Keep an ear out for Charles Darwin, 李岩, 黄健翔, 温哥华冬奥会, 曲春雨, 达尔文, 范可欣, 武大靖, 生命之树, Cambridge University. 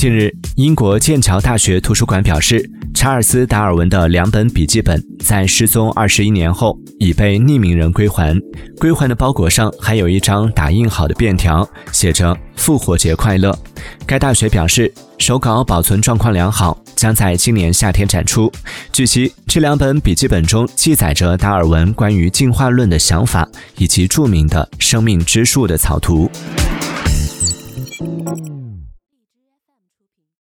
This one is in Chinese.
近日，英国剑桥大学图书馆表示，查尔斯·达尔文的2本笔记本在失踪21年后已被匿名人归还。归还的包裹上还有一张打印好的便条，写着“复活节快乐”。该大学表示，手稿保存状况良好，将在今年夏天展出。据悉，这2本笔记本中记载着达尔文关于进化论的想法，以及著名的生命之树的草图。